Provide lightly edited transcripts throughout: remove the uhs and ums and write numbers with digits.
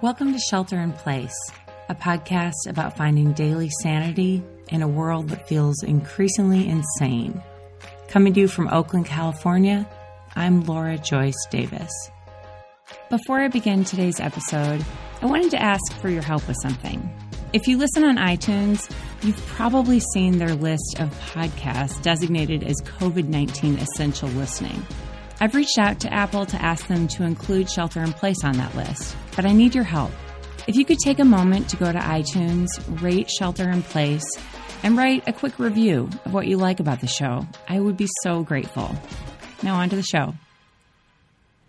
Welcome to Shelter in Place, a podcast about finding daily sanity in a world that feels increasingly insane. Coming to you from Oakland, California, I'm Laura Joyce Davis. Before I begin today's episode, I wanted to ask for your help with something. If you listen on iTunes, you've probably seen their list of podcasts designated as COVID-19 essential listening. I've reached out to Apple to ask them to include Shelter in Place on that list, but I need your help. If you could take a moment to go to iTunes, rate Shelter in Place, and write a quick review of what you like about the show, I would be so grateful. Now on to the show.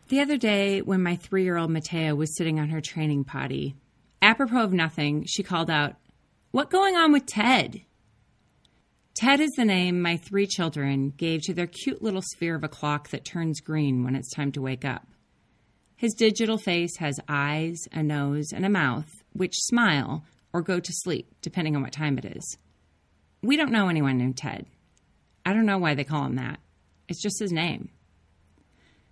The other day, when my 3-year-old Matea was sitting on her training potty, apropos of nothing, she called out, "What's going on with Ted?" Ted is the name my 3 children gave to their cute little sphere of a clock that turns green when it's time to wake up. His digital face has eyes, a nose, and a mouth, which smile or go to sleep, depending on what time it is. We don't know anyone named Ted. I don't know why they call him that. It's just his name.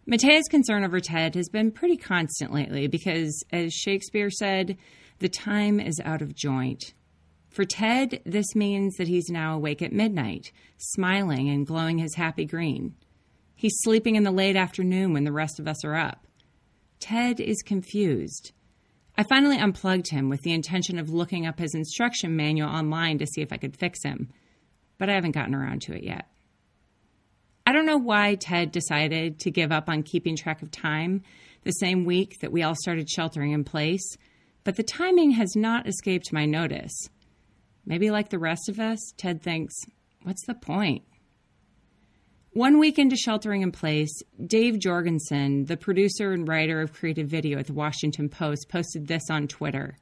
Matea's concern over Ted has been pretty constant lately because, as Shakespeare said, the time is out of joint. For Ted, this means that he's now awake at midnight, smiling and glowing his happy green. He's sleeping in the late afternoon when the rest of us are up. Ted is confused. I finally unplugged him with the intention of looking up his instruction manual online to see if I could fix him, but I haven't gotten around to it yet. I don't know why Ted decided to give up on keeping track of time the same week that we all started sheltering in place, but the timing has not escaped my notice. Maybe like the rest of us, Ted thinks, what's the point? 1 week into sheltering in place, Dave Jorgensen, the producer and writer of creative video at the Washington Post, posted this on Twitter.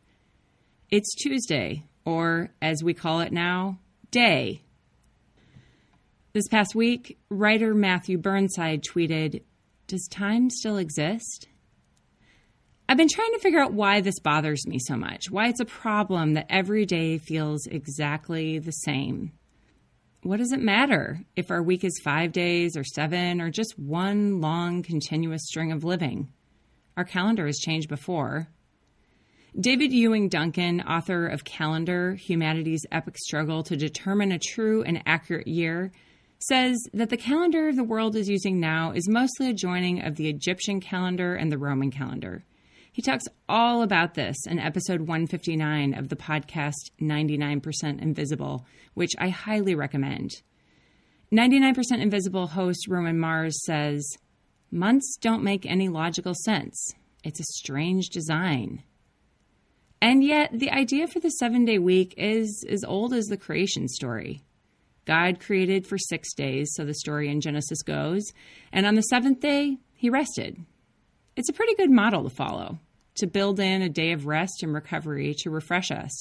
It's Tuesday, or as we call it now, day. This past week, writer Matthew Burnside tweeted, "Does time still exist?" I've been trying to figure out why this bothers me so much, why it's a problem that every day feels exactly the same. What does it matter if our week is 5 days or 7 or just one long continuous string of living? Our calendar has changed before. David Ewing Duncan, author of Calendar, Humanity's Epic Struggle to Determine a True and Accurate Year, says that the calendar the world is using now is mostly a joining of the Egyptian calendar and the Roman calendar. He talks all about this in episode 159 of the podcast 99% Invisible, which I highly recommend. 99% Invisible host Roman Mars says, "Months don't make any logical sense. It's a strange design." And yet, the idea for the 7-day week is as old as the creation story. God created for 6 days, so the story in Genesis goes, and on the 7th day, he rested. It's a pretty good model to follow, to build in a day of rest and recovery to refresh us.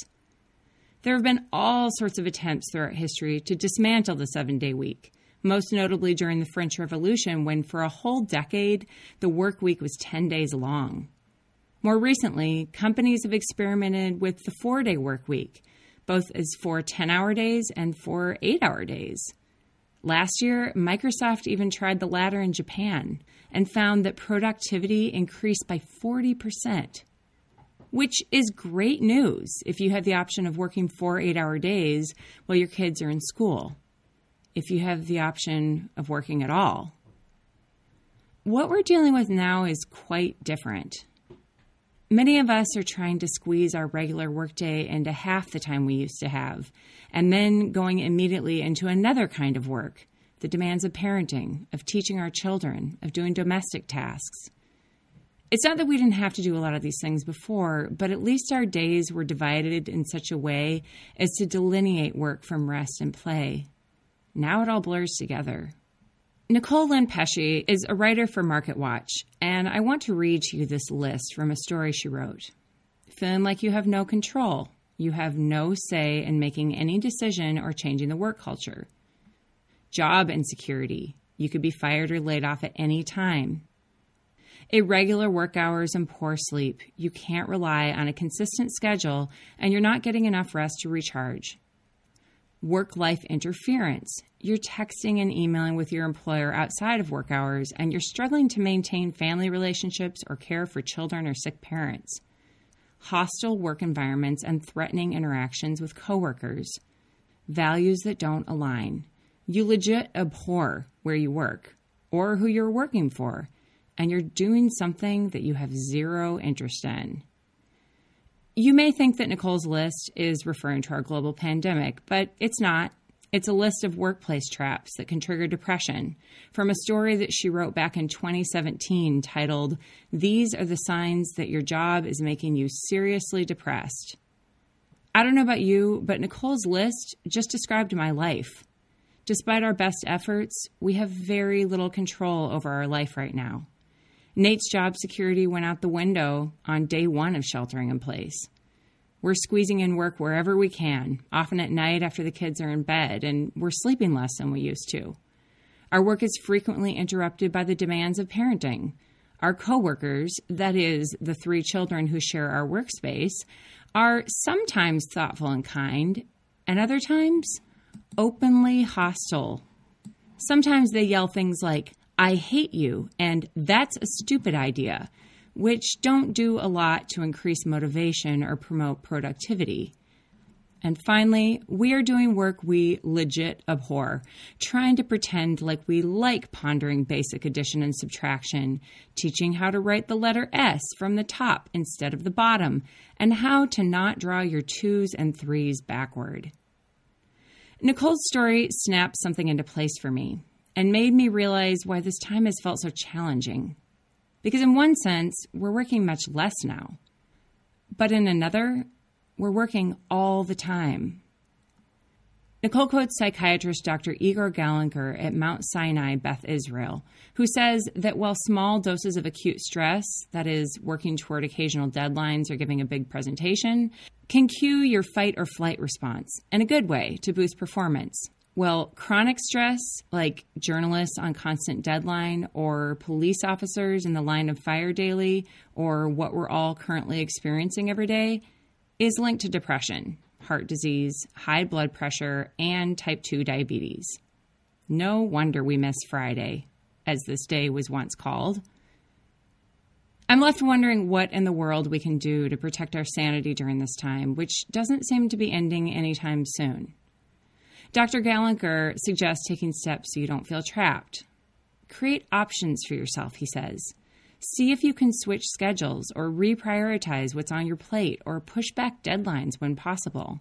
There have been all sorts of attempts throughout history to dismantle the 7-day week, most notably during the French Revolution when for a whole decade the work week was 10 days long. More recently, companies have experimented with the 4-day work week, both as for 10-hour days and for 8-hour days. Last year, Microsoft even tried the latter in Japan and found that productivity increased by 40%, which is great news if you have the option of working 4 8-hour days while your kids are in school, if you have the option of working at all. What we're dealing with now is quite different. Many of us are trying to squeeze our regular workday into half the time we used to have, and then going immediately into another kind of work, the demands of parenting, of teaching our children, of doing domestic tasks. It's not that we didn't have to do a lot of these things before, but at least our days were divided in such a way as to delineate work from rest and play. Now it all blurs together. Nicole Lynn Pesci is a writer for MarketWatch, and I want to read to you this list from a story she wrote. Feeling like you have no control. You have no say in making any decision or changing the work culture. Job insecurity. You could be fired or laid off at any time. Irregular work hours and poor sleep. You can't rely on a consistent schedule, and you're not getting enough rest to recharge. Work-life interference. You're texting and emailing with your employer outside of work hours, and you're struggling to maintain family relationships or care for children or sick parents. hostile work environments and threatening interactions with coworkers, values that don't align. You legit abhor where you work or who you're working for, and you're doing something that you have zero interest in. You may think that Nicole's list is referring to our global pandemic, but it's not. It's a list of workplace traps that can trigger depression from a story that she wrote back in 2017 titled, "These Are the Signs That Your Job is Making You Seriously Depressed." I don't know about you, but Nicole's list just described my life. Despite our best efforts, we have very little control over our life right now. Nate's job security went out the window on day one of sheltering in place. We're squeezing in work wherever we can, often at night after the kids are in bed, and we're sleeping less than we used to. Our work is frequently interrupted by the demands of parenting. Our coworkers, that is, the three children who share our workspace, are sometimes thoughtful and kind, and other times openly hostile. Sometimes they yell things like, "I hate you," and "that's a stupid idea," which don't do a lot to increase motivation or promote productivity. And finally, we are doing work we legit abhor, trying to pretend like we like pondering basic addition and subtraction, teaching how to write the letter S from the top instead of the bottom, and how to not draw your twos and threes backward. Nicole's story snapped something into place for me and made me realize why this time has felt so challenging. Because in one sense, we're working much less now. But in another, we're working all the time. Nicole quotes psychiatrist Dr. Igor Gallinger at Mount Sinai, Beth Israel, who says that while small doses of acute stress, that is, working toward occasional deadlines or giving a big presentation, can cue your fight or flight response, and a good way to boost performance. Well, chronic stress, like journalists on constant deadline or police officers in the line of fire daily or what we're all currently experiencing every day, is linked to depression, heart disease, high blood pressure, and type 2 diabetes. No wonder we miss Friday, as this day was once called. I'm left wondering what in the world we can do to protect our sanity during this time, which doesn't seem to be ending anytime soon. Dr. Gallinger suggests taking steps so you don't feel trapped. Create options for yourself, he says. See if you can switch schedules or reprioritize what's on your plate or push back deadlines when possible.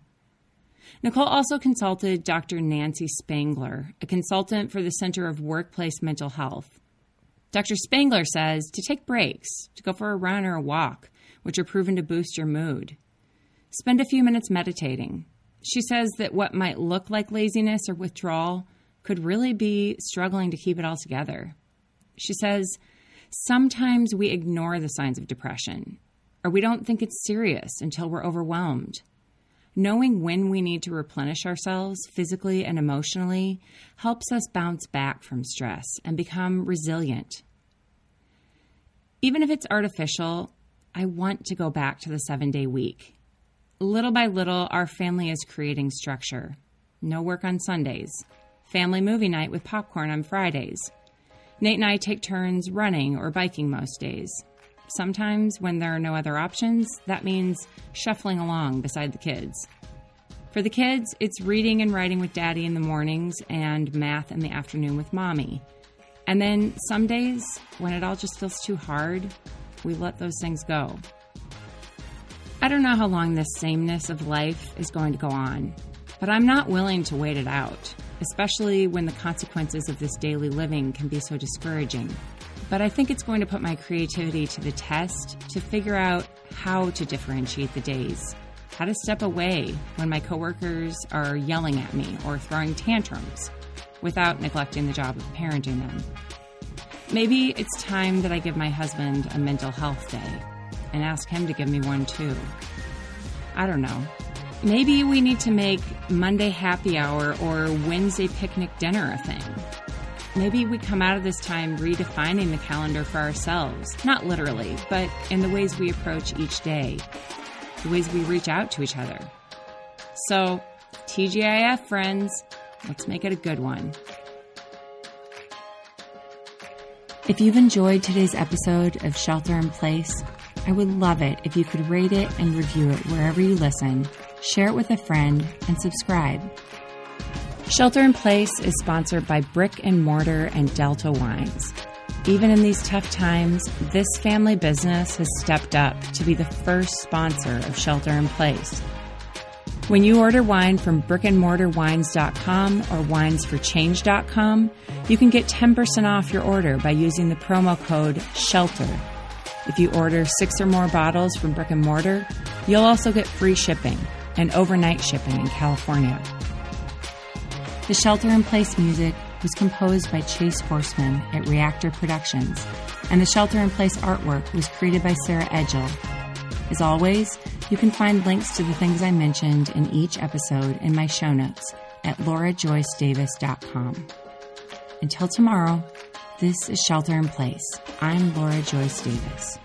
Nicole also consulted Dr. Nancy Spangler, a consultant for the Center of Workplace Mental Health. Dr. Spangler says to take breaks, to go for a run or a walk, which are proven to boost your mood. Spend a few minutes meditating. She says that what might look like laziness or withdrawal could really be struggling to keep it all together. She says, sometimes we ignore the signs of depression, or we don't think it's serious until we're overwhelmed. Knowing when we need to replenish ourselves physically and emotionally helps us bounce back from stress and become resilient. Even if it's artificial, I want to go back to the 7-day week. Little by little, our family is creating structure. No work on Sundays. Family movie night with popcorn on Fridays. Nate and I take turns running or biking most days. Sometimes, when there are no other options, that means shuffling along beside the kids. For the kids, it's reading and writing with Daddy in the mornings and math in the afternoon with Mommy. And then some days, when it all just feels too hard, we let those things go. I don't know how long this sameness of life is going to go on, but I'm not willing to wait it out, especially when the consequences of this daily living can be so discouraging. But I think it's going to put my creativity to the test to figure out how to differentiate the days, how to step away when my coworkers are yelling at me or throwing tantrums without neglecting the job of parenting them. Maybe it's time that I give my husband a mental health day and ask him to give me one too. I don't know. Maybe we need to make Monday happy hour or Wednesday picnic dinner a thing. Maybe we come out of this time redefining the calendar for ourselves, not literally, but in the ways we approach each day, the ways we reach out to each other. So, TGIF friends, let's make it a good one. If you've enjoyed today's episode of Shelter in Place, I would love it if you could rate it and review it wherever you listen, share it with a friend, and subscribe. Shelter in Place is sponsored by Brick and Mortar and Delta Wines. Even in these tough times, this family business has stepped up to be the first sponsor of Shelter in Place. When you order wine from brickandmortarwines.com or winesforchange.com, you can get 10% off your order by using the promo code SHELTER. If you order 6 or more bottles from Brick and Mortar, you'll also get free shipping and overnight shipping in California. The Shelter in Place music was composed by Chase Horseman at Reactor Productions, and the Shelter in Place artwork was created by Sarah Edgel. As always, you can find links to the things I mentioned in each episode in my show notes at laurajoycedavis.com. Until tomorrow, this is Shelter in Place. I'm Laura Joyce Davis.